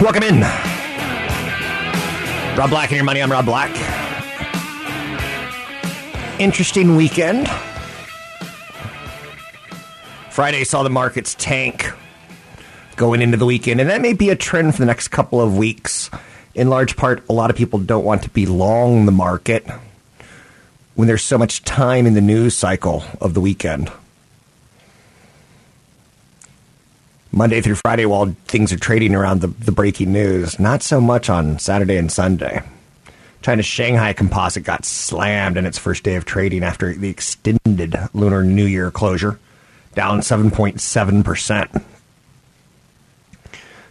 Welcome in. Rob Black and Your Money. I'm Rob Black. Interesting weekend. Friday saw the markets tank going into the weekend, and that may be a trend for the next couple of weeks. In large part, a lot of people don't want to be long the market when there's so much time in the news cycle of the weekend. Monday through Friday while things are trading around the breaking news. Not so much on Saturday and Sunday. China's Shanghai Composite got slammed in its first day of trading after the extended Lunar New Year closure, down 7.7%.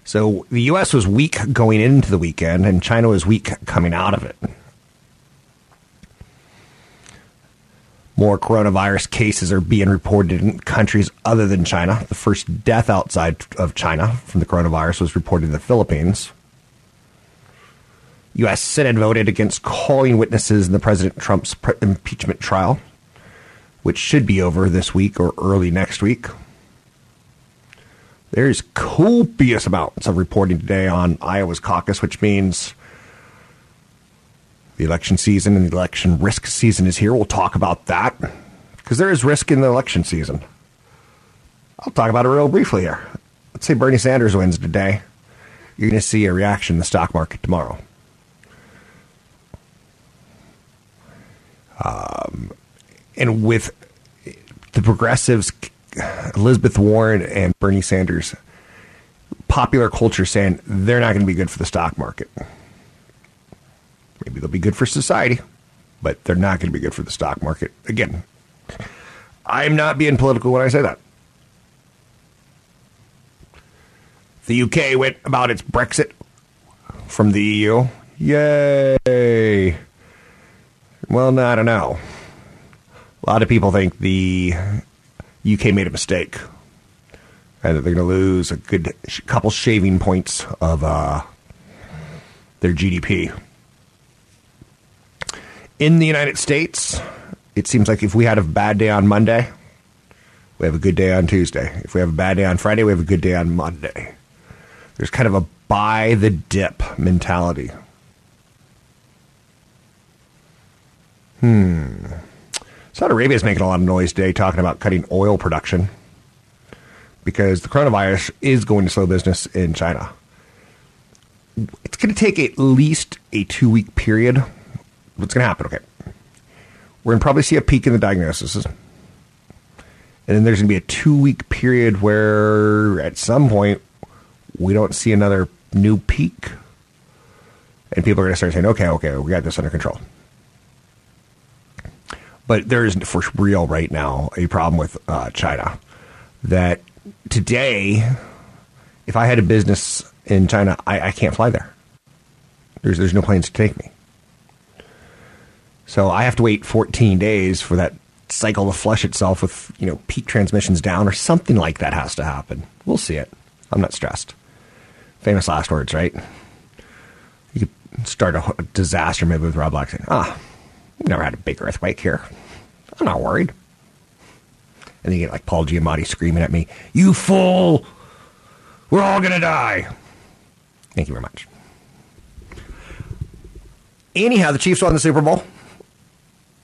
So the U.S. was weak going into the weekend, and China was weak coming out of it. More coronavirus cases are being reported in countries other than China. The first death outside of China from the coronavirus was reported in the Philippines. U.S. Senate voted against calling witnesses in the President Trump's impeachment trial, which should be over this week or early next week. There's copious amounts of reporting today on Iowa's caucus, which means the election season and the election risk season is here. We'll talk about that because there is risk in the election season. I'll talk about it real briefly here. Let's say Bernie Sanders wins today. You're going to see a reaction in the stock market tomorrow. And with the progressives, Elizabeth Warren and Bernie Sanders, popular culture saying they're not going to be good for the stock market. Maybe they'll be good for society, but they're not going to be good for the stock market. Again, I'm not being political when I say that. The UK went about its Brexit from the EU. Yay. Well, I don't know. A lot of people think the UK made a mistake and that they're going to lose a good couple shaving points of their GDP. In the United States, it seems like if we had a bad day on Monday, we have a good day on Tuesday. If we have a bad day on Friday, we have a good day on Monday. There's kind of a buy the dip mentality. Saudi Arabia is making a lot of noise today talking about cutting oil production because the coronavirus is going to slow business in China. It's going to take at least a 2-week period. What's going to happen? Okay. We're going to probably see a peak in the diagnosis. And then there's going to be a 2-week period where at some point we don't see another new peak. And people are going to start saying, okay, we got this under control. But there is for real right now a problem with China. That today, if I had a business in China, I can't fly there. There's no planes to take me. So I have to wait 14 days for that cycle to flush itself with, you know, peak transmissions down or something like that has to happen. We'll see it. I'm not stressed. Famous last words, right? You could start a disaster maybe with Rob Black saying, we never had a big earthquake here. I'm not worried. And then you get like Paul Giamatti screaming at me, "You fool! We're all going to die." Thank you very much. Anyhow, the Chiefs won the Super Bowl.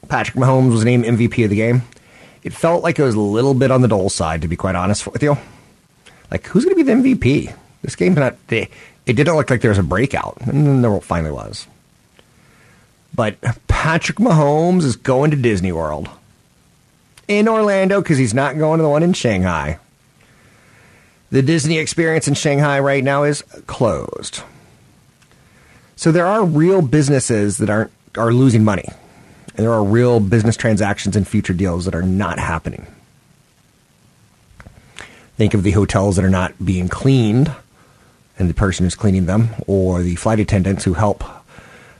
Patrick Mahomes was named MVP of the game. It felt like it was a little bit on the dull side, to be quite honest with you. Like, who's going to be the MVP? This game, it didn't look like there was a breakout. And then there finally was. But Patrick Mahomes is going to Disney World. In Orlando, because he's not going to the one in Shanghai. The Disney experience in Shanghai right now is closed. So there are real businesses that are losing money. And there are real business transactions and future deals that are not happening. Think of the hotels that are not being cleaned and the person who's cleaning them, or the flight attendants who help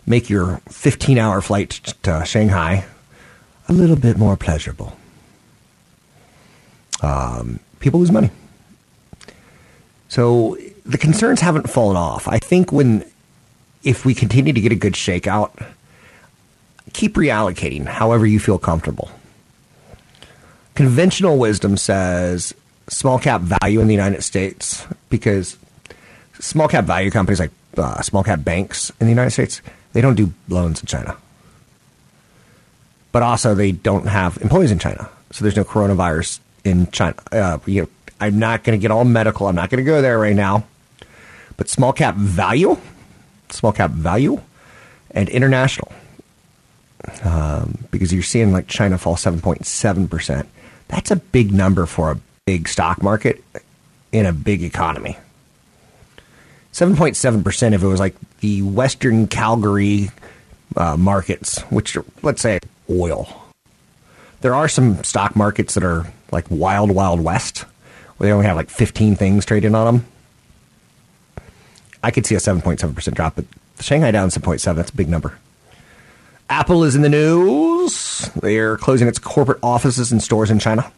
make your 15-hour flight to Shanghai a little bit more pleasurable. People lose money. So the concerns haven't fallen off. I think if we continue to get a good shakeout, keep reallocating however you feel comfortable. Conventional wisdom says small cap value in the United States, because small cap value companies like small cap banks in the United States, they don't do loans in China. But also they don't have employees in China. So there's no coronavirus in China. I'm not going to get all medical. I'm not going to go there right now. But small cap value and international. Because you're seeing like China fall 7.7%. That's a big number for a big stock market in a big economy. 7.7% if it was like the Western Calgary markets, which are, let's say, oil. There are some stock markets that are like wild, wild west, where they only have like 15 things traded on them. I could see a 7.7% drop, but Shanghai down 7.7, that's a big number. Apple is in the news. They're closing its corporate offices and stores in China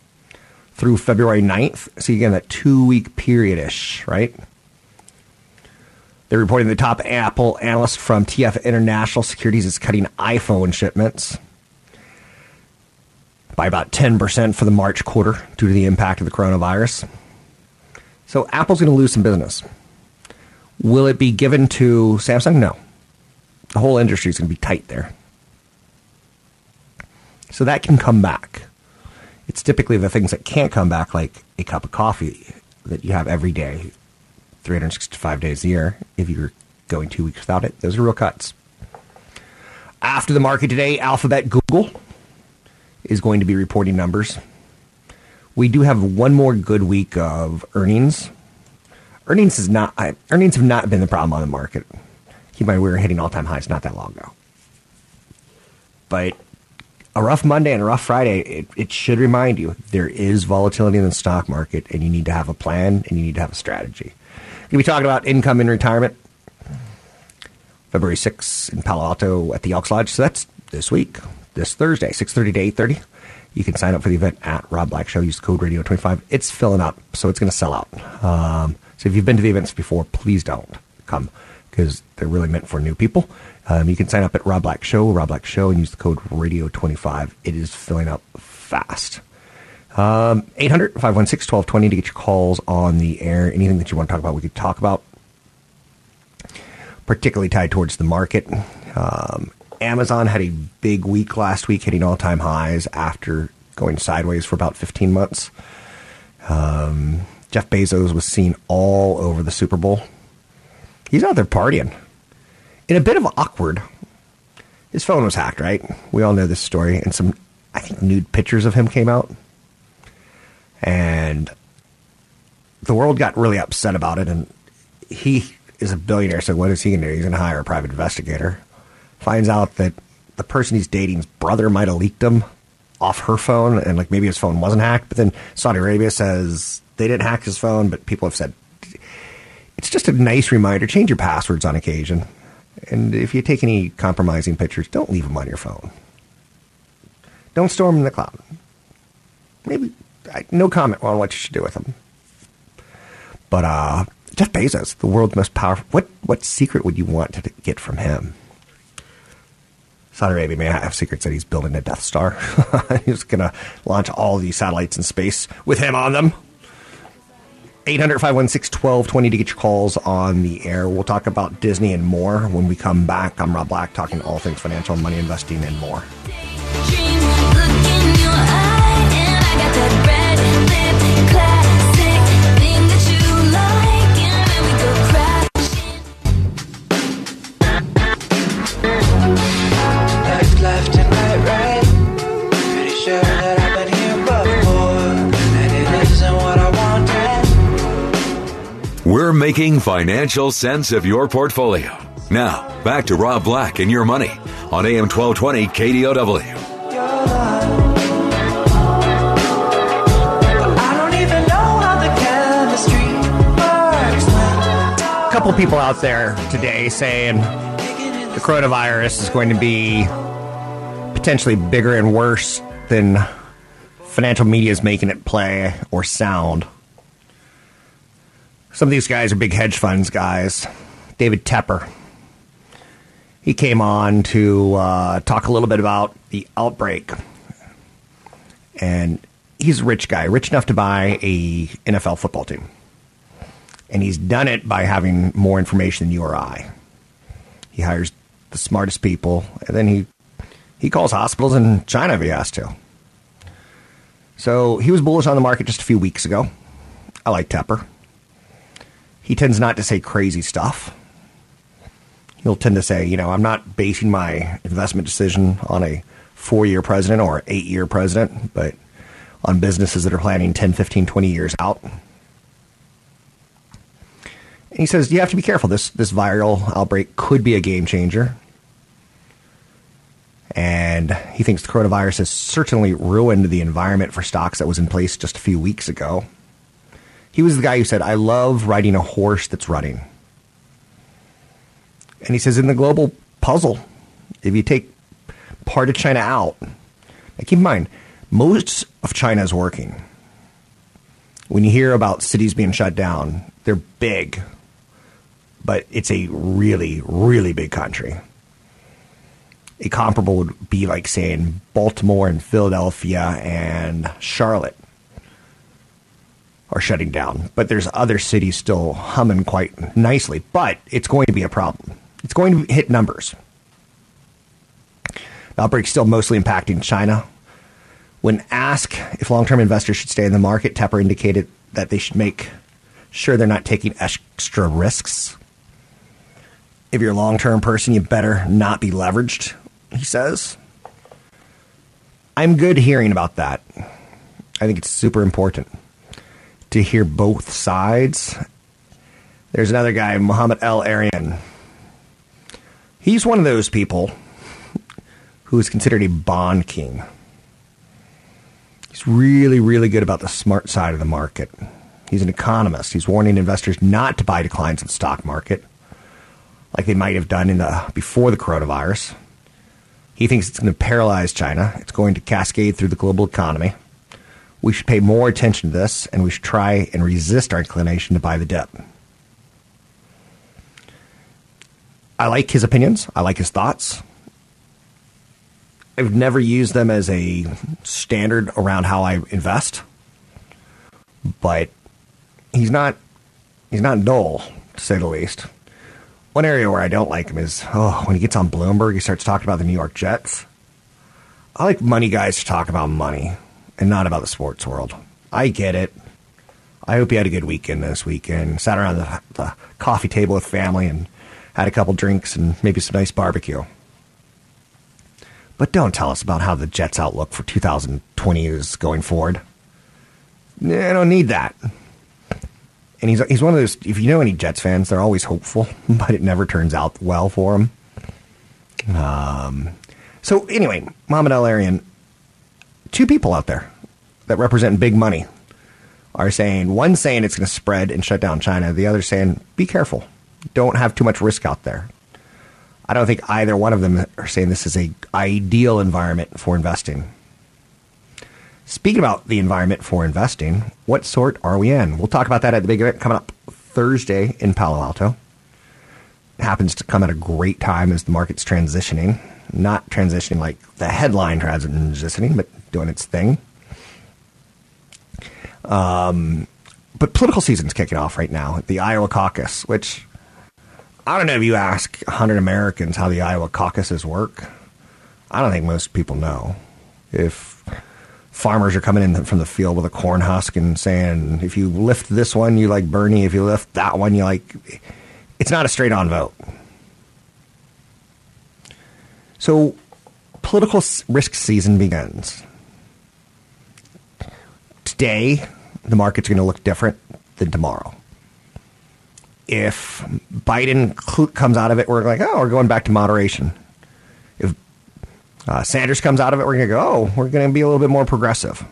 through February 9th. So again, that 2-week period-ish, right? They're reporting the top Apple analyst from TF International Securities is cutting iPhone shipments by about 10% for the March quarter due to the impact of the coronavirus. So Apple's going to lose some business. Will it be given to Samsung? No. The whole industry is going to be tight there. So that can come back. It's typically the things that can't come back, like a cup of coffee that you have every day, 365 days a year. If you're going 2 weeks without it, those are real cuts. After the market today, Alphabet, Google is going to be reporting numbers. We do have one more good week of earnings. Earnings have not been the problem on the market. Keep in mind, we were hitting all-time highs not that long ago. But a rough Monday and a rough Friday, it should remind you there is volatility in the stock market, and you need to have a plan, and you need to have a strategy. We're going to be talking about income in retirement, February 6th in Palo Alto at the Elks Lodge. So that's this week, this Thursday, 6:30 to 8:30. You can sign up for the event at Rob Black Show. Use code radio25. It's filling up, so it's going to sell out. So if you've been to the events before, please don't come, because they're really meant for new people. You can sign up at Rob Black Show, and use the code radio25. It is filling up fast. 800-516-1220 to get your calls on the air. Anything that you want to talk about, we could talk about. Particularly tied towards the market. Amazon had a big week last week, hitting all-time highs after going sideways for about 15 months. Jeff Bezos was seen all over the Super Bowl. He's out there partying. In a bit of awkward, his phone was hacked, right? We all know this story. And some, I think, nude pictures of him came out. And the world got really upset about it. And he is a billionaire, so what is he going to do? He's going to hire a private investigator. Finds out that the person he's dating's brother might have leaked him off her phone. And like maybe his phone wasn't hacked. But then Saudi Arabia says they didn't hack his phone, but people have said, it's just a nice reminder. Change your passwords on occasion. And if you take any compromising pictures, don't leave them on your phone. Don't store them in the cloud. maybe no comment on what you should do with them. But Jeff Bezos, the world's most powerful. What secret would you want to get from him? Saudi Arabia may not have secrets that he's building a Death Star. He's going to launch all these satellites in space with him on them. 800-516-1220 to get your calls on the air. We'll talk about Disney and more when we come back. I'm Rob Black, talking all things financial, money, investing, and more. Left and right. Pretty sure that I've been here before, and it isn't what I wanted. We're making financial sense of your portfolio. Now, back to Rob Black and Your Money on AM 1220 KDOW. A couple people out there today saying the coronavirus is going to be potentially bigger and worse than financial media is making it play or sound. Some of these guys are big hedge funds guys. David Tepper. He came on to talk a little bit about the outbreak. And he's a rich guy, rich enough to buy a NFL football team. And he's done it by having more information than you or I. He hires the smartest people, and then he calls hospitals in China if he has to. So he was bullish on the market just a few weeks ago. I like Tepper. He tends not to say crazy stuff. He'll tend to say, you know, I'm not basing my investment decision on a 4-year president or 8-year president, but on businesses that are planning 10, 15, 20 years out. And he says, you have to be careful. This viral outbreak could be a game changer. And he thinks the coronavirus has certainly ruined the environment for stocks that was in place just a few weeks ago. He was the guy who said, I love riding a horse that's running. And he says, in the global puzzle, if you take part of China out, keep in mind, most of China is working. When you hear about cities being shut down, they're big, but it's a really, really big country. A comparable would be like saying Baltimore and Philadelphia and Charlotte are shutting down. But there's other cities still humming quite nicely. But it's going to be a problem. It's going to hit numbers. The outbreak's still mostly impacting China. When asked if long-term investors should stay in the market, Tepper indicated that they should make sure they're not taking extra risks. If you're a long-term person, you better not be leveraged, he says. I'm good hearing about that. I think it's super important to hear both sides. There's another guy, Mohammed El-Erian. He's one of those people who is considered a bond king. He's really, really good about the smart side of the market. He's an economist. He's warning investors not to buy declines in the stock market like they might have done before the coronavirus. He thinks it's going to paralyze China. It's going to cascade through the global economy. We should pay more attention to this, and we should try and resist our inclination to buy the dip. I like his opinions. I like his thoughts. I've never used them as a standard around how I invest, but he's not dull, to say the least. One area where I don't like him is, when he gets on Bloomberg, he starts talking about the New York Jets. I like money guys to talk about money and not about the sports world. I get it. I hope you had a good weekend this weekend. Sat around the coffee table with family and had a couple drinks and maybe some nice barbecue. But don't tell us about how the Jets' outlook for 2020 is going forward. I don't need that. And he's one of those, if you know any Jets fans, they're always hopeful, but it never turns out well for them. So anyway, Mohammed El-Erian, two people out there that represent big money are saying, one saying it's going to spread and shut down China. The other saying, be careful. Don't have too much risk out there. I don't think either one of them are saying this is an ideal environment for investing. Speaking about the environment for investing, what sort are we in? We'll talk about that at the big event coming up Thursday in Palo Alto. It happens to come at a great time as the market's transitioning. Not transitioning like the headline transitioning, but doing its thing. But political season's kicking off right now. The Iowa caucus, which I don't know if you ask 100 Americans how the Iowa caucuses work. I don't think most people know. If farmers are coming in from the field with a corn husk and saying, if you lift this one, you like Bernie. If you lift that one, you like... It's not a straight-on vote. So political risk season begins. Today, the market's going to look different than tomorrow. If Biden comes out of it, we're like, oh, we're going back to moderation. If Sanders comes out of it, we're going to go, oh, we're going to be a little bit more progressive.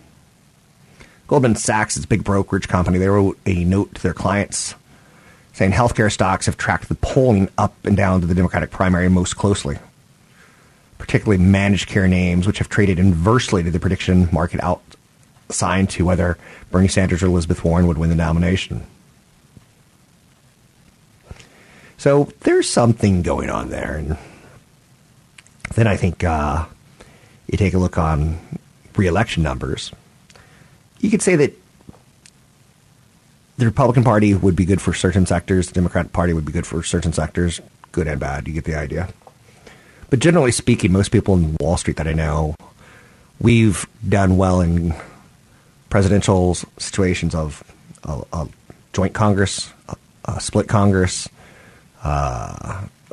Goldman Sachs, its big brokerage company, they wrote a note to their clients saying healthcare stocks have tracked the polling up and down to the Democratic primary most closely, particularly managed care names, which have traded inversely to the prediction market out assigned to whether Bernie Sanders or Elizabeth Warren would win the nomination. So there's something going on there. And then I think you take a look on re-election numbers. You could say that the Republican Party would be good for certain sectors. The Democratic Party would be good for certain sectors, good and bad. You get the idea. But generally speaking, most people in Wall Street that I know, we've done well in presidential situations of a joint Congress, a split Congress,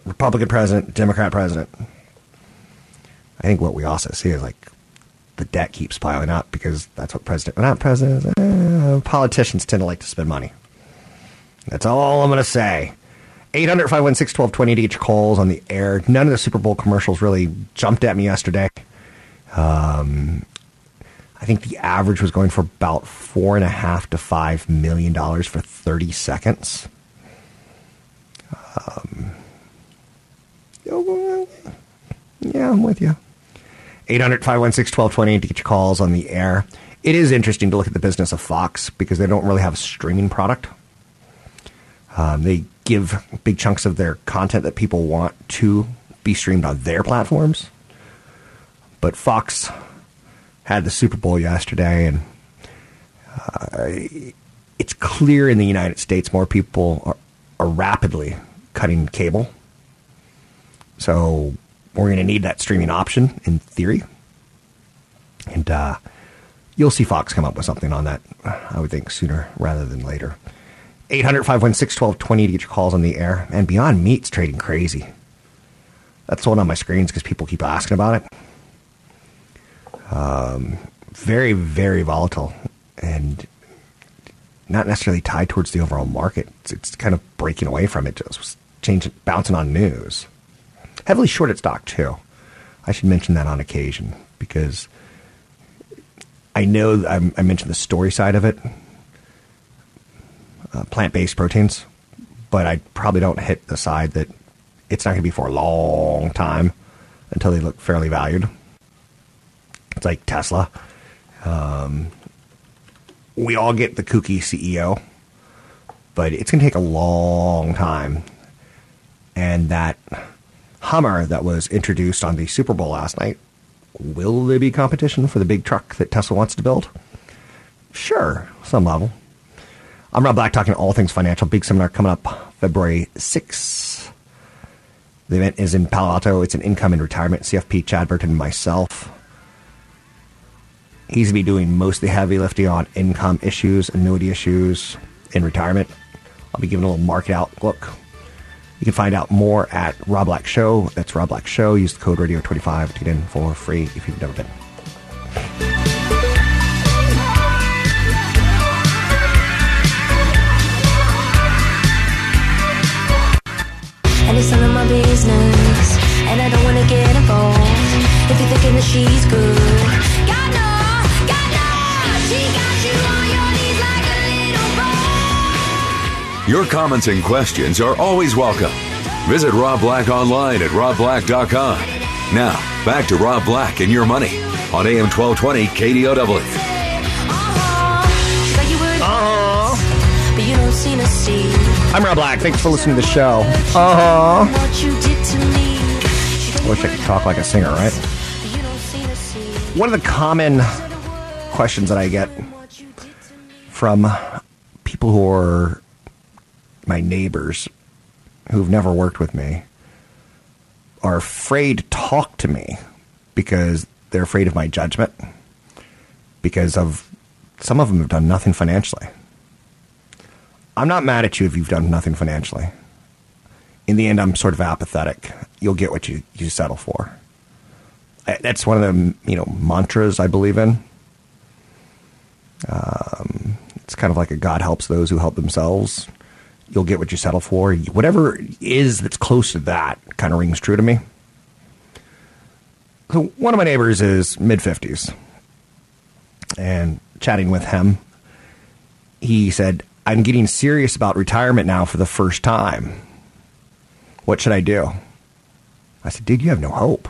Republican president, Democrat president. I think what we also see is like the debt keeps piling up because that's what politicians tend to like to spend money. That's all I'm going to say. 800-516-1220 to get your calls on the air. None of the Super Bowl commercials really jumped at me yesterday. I think the average was going for about $4.5 to $5 million for 30 seconds. Yeah, I'm with you. 800-516-1220 to get your calls on the air. It is interesting to look at the business of Fox because they don't really have a streaming product. They give big chunks of their content that people want to be streamed on their platforms. But Fox had the Super Bowl yesterday, and it's clear in the United States more people are rapidly cutting cable. So we're going to need that streaming option in theory. And you'll see Fox come up with something on that, I would think, sooner rather than later. 800-516-1220 to get your calls on the air. And Beyond Meat's trading crazy. That's the one on my screens because people keep asking about it. Very, very volatile and not necessarily tied towards the overall market. It's kind of breaking away from it, just changing, bouncing on news. Heavily shorted stock, too. I should mention that on occasion because... I know I mentioned the story side of it, plant-based proteins, but I probably don't hit the side that it's not going to be for a long time until they look fairly valued. It's like Tesla. We all get the kooky CEO, but it's going to take a long time. And that Hummer that was introduced on the Super Bowl last night, will there be competition for the big truck that Tesla wants to build? Sure, some level. I'm Rob Black, talking all things financial. Big seminar coming up February 6th. The event is in Palo Alto. It's an income and retirement. CFP, Chad Burton, and myself. He's going to be doing most of the heavy lifting on income issues, annuity issues, and retirement. I'll be giving a little market outlook. You can find out more at Rob Black Show. That's Rob Black Show. Use the code radio25 to get in for free if you've never been. And it's none of my business, and I don't want to get involved. If you're thinking that she's good, God no, she got you on your knees like a little bird. Your comments and questions are always welcome. Visit Rob Black online at robblack.com. Now, back to Rob Black and Your Money on AM 1220 KDOW. I'm Rob Black. Thanks for listening to the show. I wish I could talk like a singer, right? One of the common questions that I get from people who are my neighbors who've never worked with me are afraid to talk to me because they're afraid of my judgment, because of some of them have done nothing financially. I'm not mad at you if you've done nothing financially. In the end, I'm sort of apathetic. You'll get what you settle for. That's one of the mantras I believe in. It's kind of like a God helps those who help themselves. You'll get what you settle for. Whatever it is that's close to that kind of rings true to me. So one of my neighbors is mid-50s. And chatting with him, he said, I'm getting serious about retirement now for the first time. What should I do? I said, dude, you have no hope.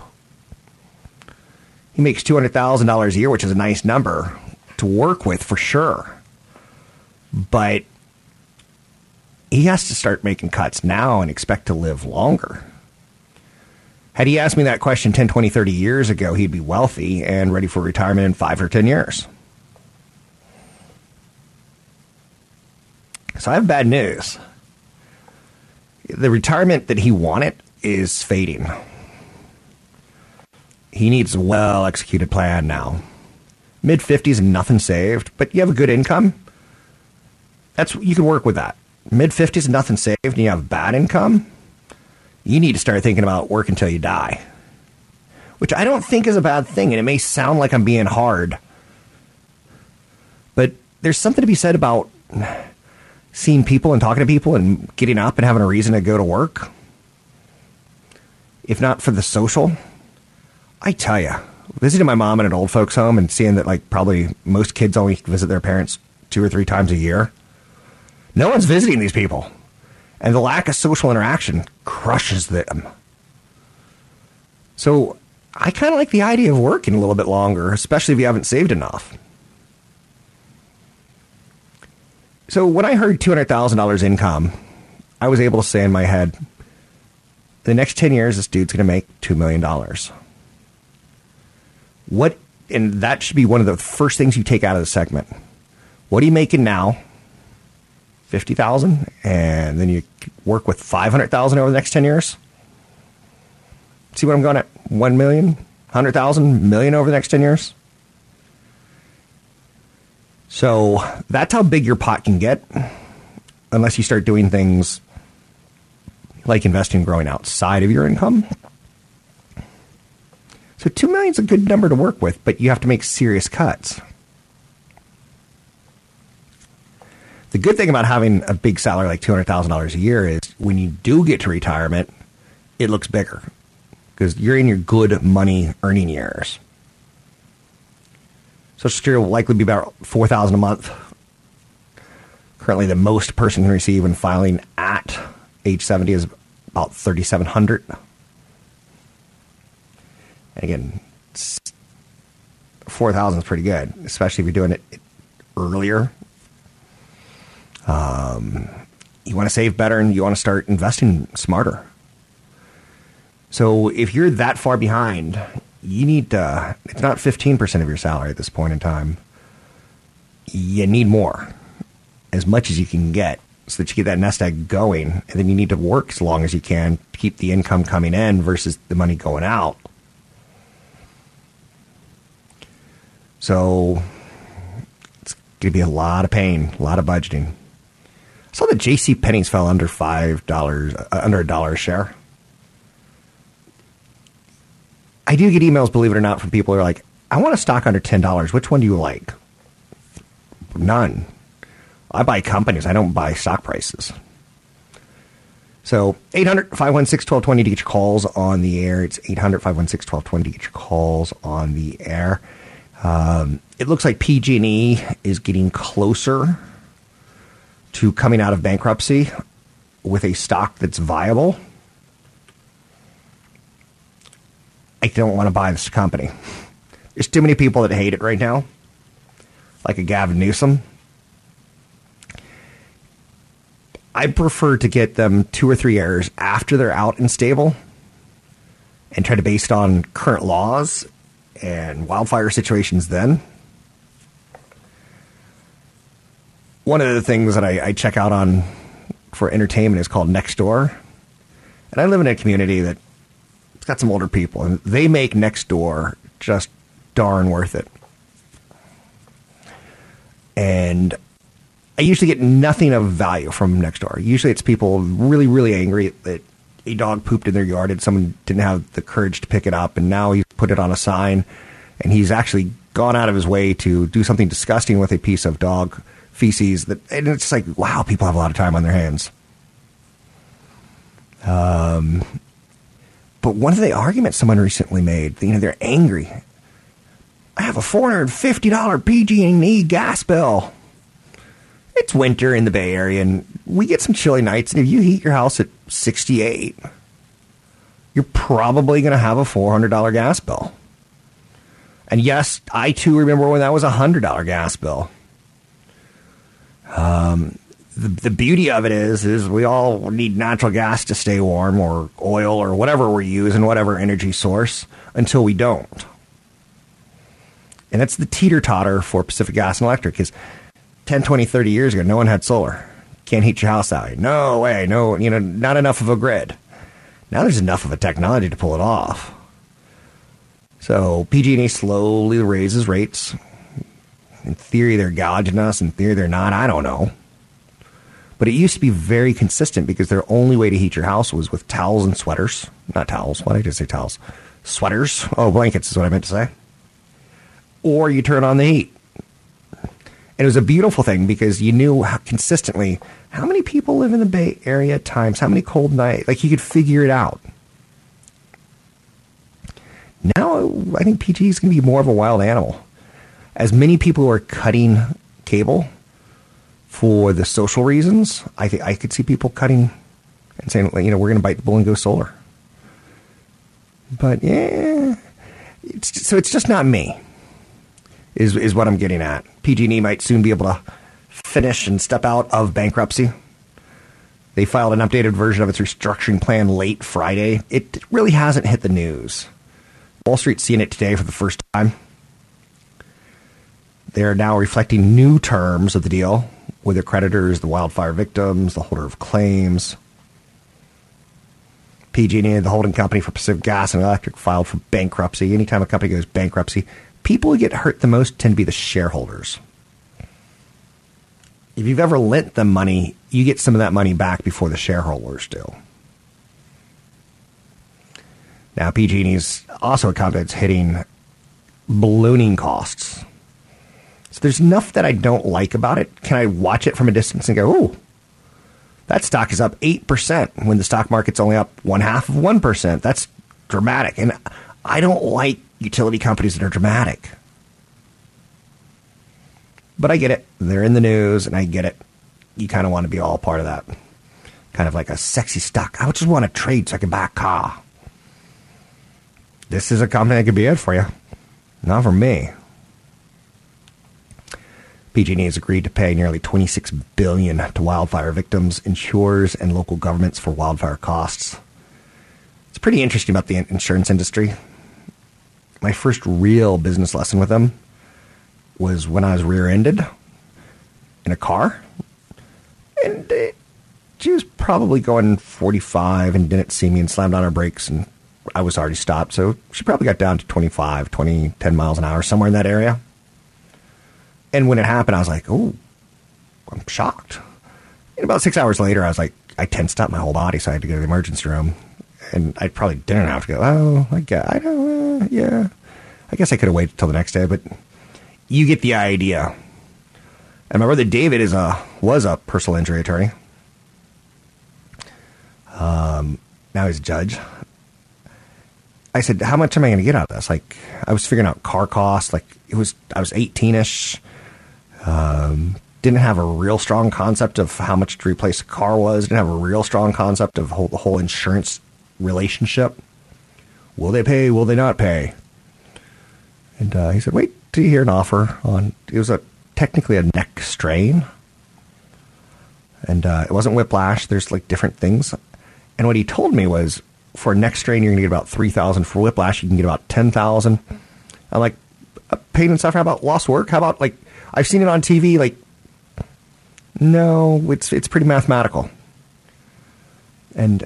He makes $200,000 a year, which is a nice number to work with for sure. But he has to start making cuts now and expect to live longer. Had he asked me that question 10, 20, 30 years ago, he'd be wealthy and ready for retirement in 5 or 10 years. So I have bad news. The retirement that he wanted is fading. He needs a well-executed plan now. Mid-50s and nothing saved, but you have a good income. You can work with that. Mid-50s and nothing saved and you have bad income, you need to start thinking about work until you die. Which I don't think is a bad thing, and it may sound like I'm being hard. But there's something to be said about seeing people and talking to people and getting up and having a reason to go to work. If not for the social, I tell you, visiting my mom in an old folks home and seeing that probably most kids only visit their parents 2 or 3 times a year. No one's visiting these people. And the lack of social interaction crushes them. So I kind of like the idea of working a little bit longer, especially if you haven't saved enough. So when I heard $200,000 income, I was able to say in my head, in the next 10 years, this dude's going to make $2 million. And that should be one of the first things you take out of the segment. What are you making now? 50,000, and then you work with 500,000 over the next 10 years. See what I'm going at? 1 million, 100,000, million over the next 10 years. So that's how big your pot can get, unless you start doing things like investing, growing outside of your income. So 2 million is a good number to work with, but you have to make serious cuts. The good thing about having a big salary like $200,000 a year is when you do get to retirement, it looks bigger because you're in your good money earning years. Social Security will likely be about $4,000 a month. Currently, the most a person can receive when filing at age 70 is about $3,700. And again, $4,000 is pretty good, especially if you're doing it earlier. You want to save better and you want to start investing smarter. So if you're that far behind, you need to, it's not 15% of your salary at this point in time. You need more, as much as you can get, so that you get that nest egg going. And then you need to work as long as you can to keep the income coming in versus the money going out. So it's going to be a lot of pain, a lot of budgeting. I saw that JC Penney's fell under $5, under $1 a share. I do get emails, believe it or not, from people who are like, I want a stock under $10. Which one do you like? None. I buy companies. I don't buy stock prices. So 800-516-1220 to get your calls on the air. It's 800-516-1220 to get your calls on the air. It looks like PG&E is getting closer to coming out of bankruptcy with a stock that's viable. I don't want to buy this company. There's too many people that hate it right now, like a Gavin Newsom. I prefer to get them 2 or 3 years after they're out and stable and try to based on current laws and wildfire situations then. One of the things that I check out on for entertainment is called Nextdoor. And I live in a community that's got some older people, and they make Nextdoor just darn worth it. And I usually get nothing of value from Nextdoor. Usually it's people really, really angry that a dog pooped in their yard and someone didn't have the courage to pick it up, and now he's put it on a sign, and he's actually gone out of his way to do something disgusting with a piece of dog feces. And it's like, wow, people have a lot of time on their hands. But one of the arguments someone recently made, they're angry. I have a $450 PG&E gas bill. It's winter in the Bay Area, and we get some chilly nights, and if you heat your house at 68, you're probably going to have a $400 gas bill. And yes, I too remember when that was a $100 gas bill. The beauty of it is we all need natural gas to stay warm, or oil, or whatever we use, and whatever energy source, until we don't. And that's the teeter-totter for Pacific Gas and Electric, is 10, 20, 30 years ago, no one had solar. Can't heat your house out. No way. No, not enough of a grid. Now there's enough of a technology to pull it off. So PG&E slowly raises rates. In theory, they're gouging us. In theory, they're not. I don't know. But it used to be very consistent because their only way to heat your house was with towels and sweaters. Not towels. Why did I say towels? Sweaters. Oh, blankets is what I meant to say. Or you turn on the heat. And it was a beautiful thing because you knew how consistently how many people live in the Bay Area at times, how many cold nights. Like, you could figure it out. Now, I think PG is going to be more of a wild animal. As many people are cutting cable for the social reasons, I could see people cutting and saying, we're going to bite the bull and go solar. But, yeah. So it's just not me, is what I'm getting at. PG&E might soon be able to finish and step out of bankruptcy. They filed an updated version of its restructuring plan late Friday. It really hasn't hit the news. Wall Street's seeing it today for the first time. They're now reflecting new terms of the deal with their creditors, the wildfire victims, the holder of claims. PG&E, the holding company for Pacific Gas and Electric, filed for bankruptcy. Anytime a company goes bankruptcy, people who get hurt the most tend to be the shareholders. If you've ever lent them money, you get some of that money back before the shareholders do. Now, PG&E is also a company that's hitting ballooning costs. So there's enough that I don't like about it. Can I watch it from a distance and go, ooh, that stock is up 8% when the stock market's only up 0.5%? That's dramatic. And I don't like utility companies that are dramatic. But I get it. They're in the news, and I get it. You kind of want to be all part of that. Kind of like a sexy stock. I just want to trade so I can buy a car. This is a company that could be it for you. Not for me. PG&E has agreed to pay nearly $26 billion to wildfire victims, insurers, and local governments for wildfire costs. It's pretty interesting about the insurance industry. My first real business lesson with them was when I was rear-ended in a car. And she was probably going 45 and didn't see me and slammed on her brakes, and I was already stopped. So she probably got down to 10 miles an hour, somewhere in that area. And when it happened, I was like, oh, I'm shocked. And about 6 hours later, I was like, I tensed up my whole body, so I had to go to the emergency room. And I probably didn't have to go, I guess I could have waited till the next day, but you get the idea. And my brother David was a personal injury attorney. Now he's a judge. I said, how much am I going to get out of this? Like, I was figuring out car costs. Like, I was 18-ish. Didn't have a real strong concept of how much to replace a car was. Didn't have a real strong concept of the whole insurance relationship. Will they pay? Will they not pay? And he said, wait till you hear an offer on. It was technically a neck strain. And it wasn't whiplash. There's like different things. And what he told me was, for next strain, you're going to get about $3,000. For whiplash, you can get about $10,000. I'm like, pain and suffering? How about lost work? How about, like, I've seen it on TV. Like, no, it's pretty mathematical. And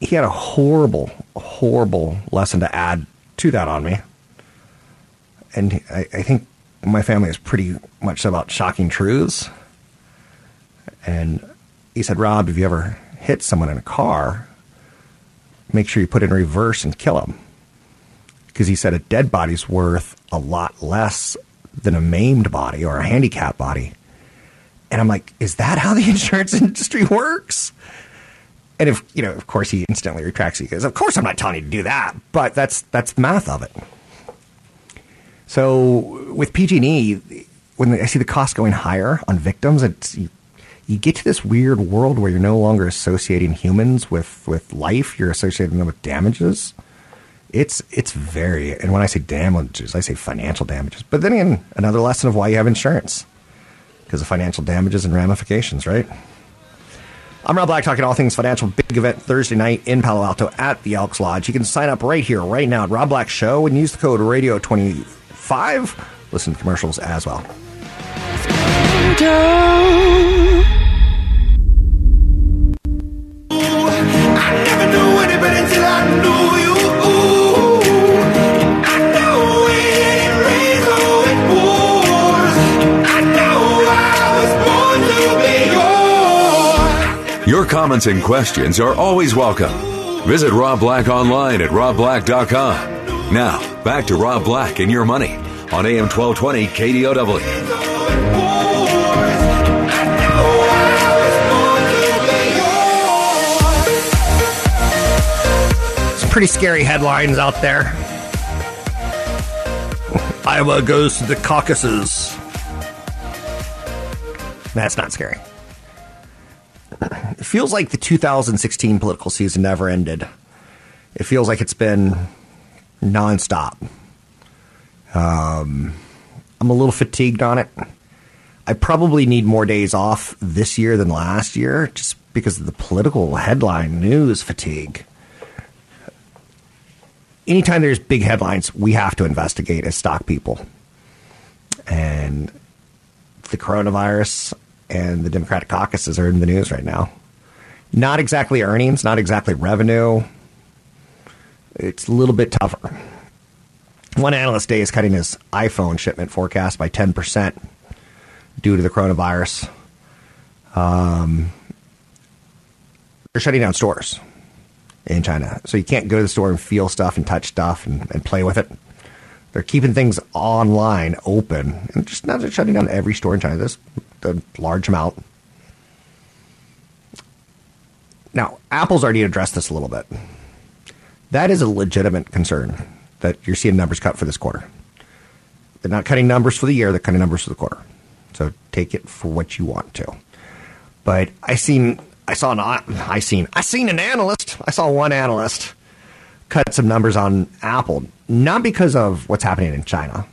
he had a horrible, horrible lesson to add to that on me. And I think my family is pretty much about shocking truths. And he said, Rob, if you ever hit someone in a car, make sure you put it in reverse and kill him. Because he said a dead body's worth a lot less than a maimed body or a handicapped body. And I'm like, is that how the insurance industry works? And if, you know, of course he instantly retracts. He goes, of course I'm not telling you to do that, but that's math of it. So with PG&E, when I see the cost going higher on victims, you get to this weird world where you're no longer associating humans with life. You're associating them with damages. It's very, and when I say damages, I say financial damages. But then again, another lesson of why you have insurance, because of financial damages and ramifications, right? I'm Rob Black, talking all things financial. Big event Thursday night in Palo Alto at the Elks Lodge. You can sign up right here, right now at Rob Black Show, and use the code RADIO25. Listen to commercials as well. I never knew anybody until I knew you. Your comments and questions are always welcome. Visit Rob Black online at robblack.com. Now, back to Rob Black and Your Money on AM 1220 KDOW. Some pretty scary headlines out there. Iowa goes to the caucuses. That's not scary. It feels like the 2016 political season never ended. It feels like it's been nonstop. I'm a little fatigued on it. I probably need more days off this year than last year just because of the political headline news fatigue. Anytime there's big headlines, we have to investigate as stock people. And the coronavirus and the Democratic caucuses are in the news right now. Not exactly earnings, not exactly revenue. It's a little bit tougher. One analyst day is cutting his iPhone shipment forecast by 10% due to the coronavirus. They're shutting down stores in China. So you can't go to the store and feel stuff and touch stuff and play with it. They're keeping things online open. And just not shutting down every store in China. There's a large amount. Now, Apple's already addressed this a little bit. That is a legitimate concern that you're seeing numbers cut for this quarter. They're not cutting numbers for the year. They're cutting numbers for the quarter. So take it for what you want to. But I saw one analyst cut some numbers on Apple, not because of what's happening in China,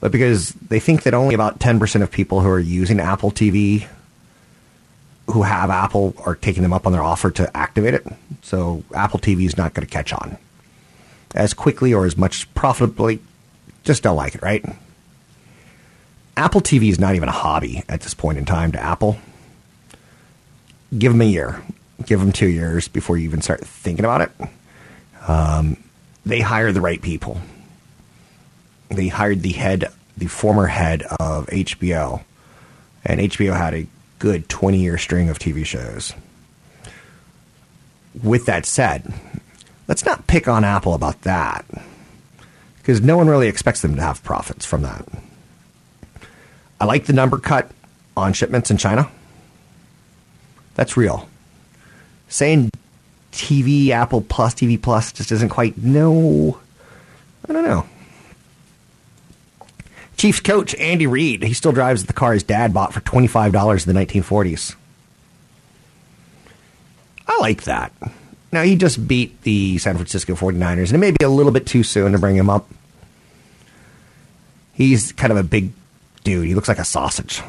but because they think that only about 10% of people who are using Apple TV who have Apple are taking them up on their offer to activate it. So Apple TV is not going to catch on as quickly or as much profitably. Just don't like it, right? Apple TV is not even a hobby at this point in time to Apple. Give them a year. Give them 2 years before you even start thinking about it. They hired the right people. They hired the former head of HBO, and HBO had a good 20-year string of TV shows. With that said, let's not pick on Apple about that, because no one really expects them to have profits from that. I like the number cut on shipments in China. That's real. Saying TV, Apple Plus, TV Plus just isn't quite, no, I don't know. Chiefs coach Andy Reid, he still drives the car his dad bought for $25 in the 1940s. I like that. Now, he just beat the San Francisco 49ers, and it may be a little bit too soon to bring him up. He's kind of a big dude. He looks like a sausage.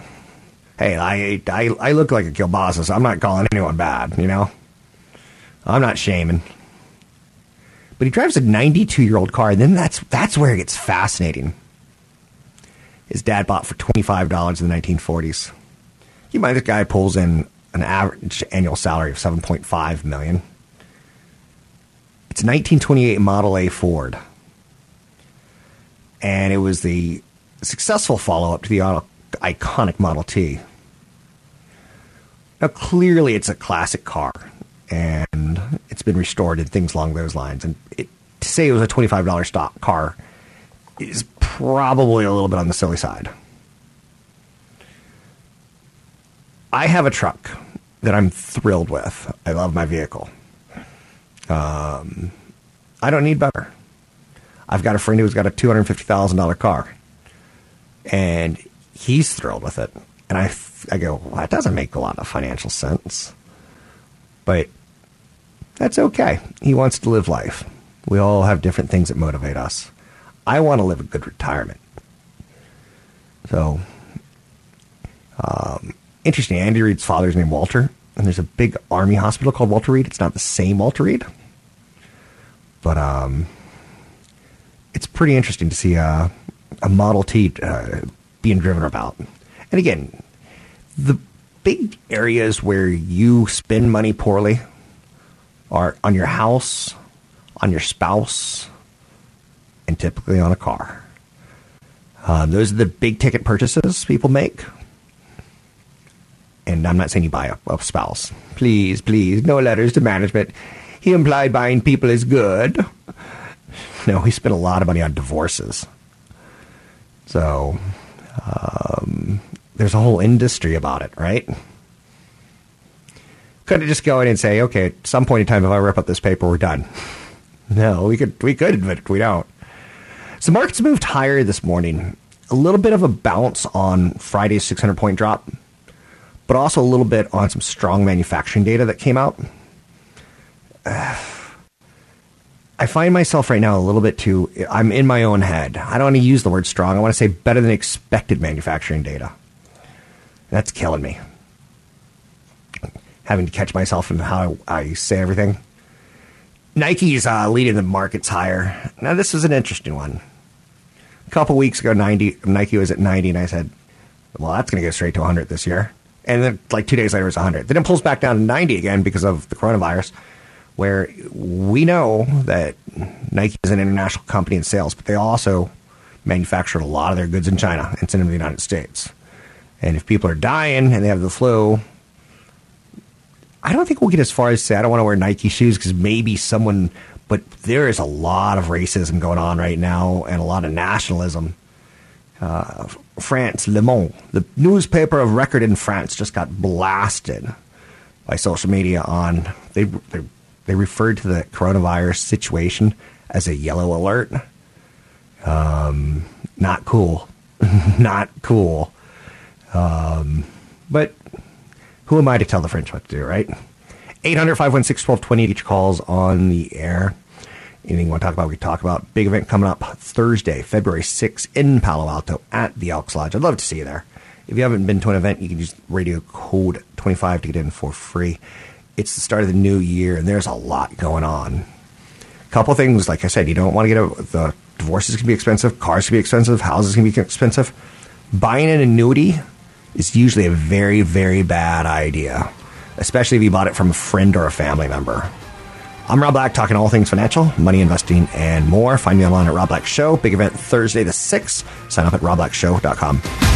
hey, I look like a kielbasa, so I'm not calling anyone bad, you know? I'm not shaming. But he drives a 92-year-old car, and then that's where it gets fascinating. His dad bought for $25 in the 1940s. You mind this guy pulls in an average annual salary of $7.5 million. It's a 1928 Model A Ford. And it was the successful follow-up to the iconic Model T. Now, clearly, it's a classic car. And it's been restored and things along those lines. And to say it was a $25 stock car is probably a little bit on the silly side. I have a truck that I'm thrilled with. I love my vehicle. I don't need better. I've got a friend who's got a $250,000 car, and he's thrilled with it. And I go, well, that doesn't make a lot of financial sense. But that's okay. He wants to live life. We all have different things that motivate us. I want to live a good retirement. So, interesting. Andy Reid's father's named Walter, and there's a big army hospital called Walter Reed. It's not the same Walter Reed, but it's pretty interesting to see a Model T being driven about. And again, the big areas where you spend money poorly are on your house, on your spouse, and typically on a car. Those are the big ticket purchases people make. And I'm not saying you buy a spouse. Please, please, no letters to management. He implied buying people is good. No, he spent a lot of money on divorces. So there's a whole industry about it, right? Could have just go in and say, okay, at some point in time, if I rip up this paper, we're done. No, we could, but we don't. So markets moved higher this morning. A little bit of a bounce on Friday's 600-point drop, but also a little bit on some strong manufacturing data that came out. I find myself right now a little bit too, I'm in my own head. I don't want to use the word strong. I want to say better than expected manufacturing data. That's killing me. Having to catch myself in how I say everything. Nike's leading the markets higher. Now, this is an interesting one. A couple weeks ago, Nike was at 90, and I said, well, that's going to go straight to 100 this year. And then, like, 2 days later, it was 100. Then it pulls back down to 90 again because of the coronavirus, where we know that Nike is an international company in sales, but they also manufacture a lot of their goods in China and send them to the United States. And if people are dying and they have the flu, I don't think we'll get as far as say, I don't want to wear Nike shoes because maybe someone, but there is a lot of racism going on right now and a lot of nationalism. France, Le Monde, the newspaper of record in France, just got blasted by social media on, they referred to the coronavirus situation as a yellow alert. Not cool. Not cool. But who am I to tell the French what to do, right? 800-516-1220 each calls on the air. Anything you want to talk about, we can talk about. Big event coming up Thursday, February 6th in Palo Alto at the Elks Lodge. I'd love to see you there. If you haven't been to an event, you can use radio code 25 to get in for free. It's the start of the new year, and there's a lot going on. A couple things, like I said, you don't want to get the divorces can be expensive, cars can be expensive, houses can be expensive. Buying an annuity is usually a very, very bad idea, especially if you bought it from a friend or a family member. I'm Rob Black, talking all things financial, money, investing, and more. Find me online at Rob Black Show. Big event Thursday the 6th. Sign up at robblackshow.com.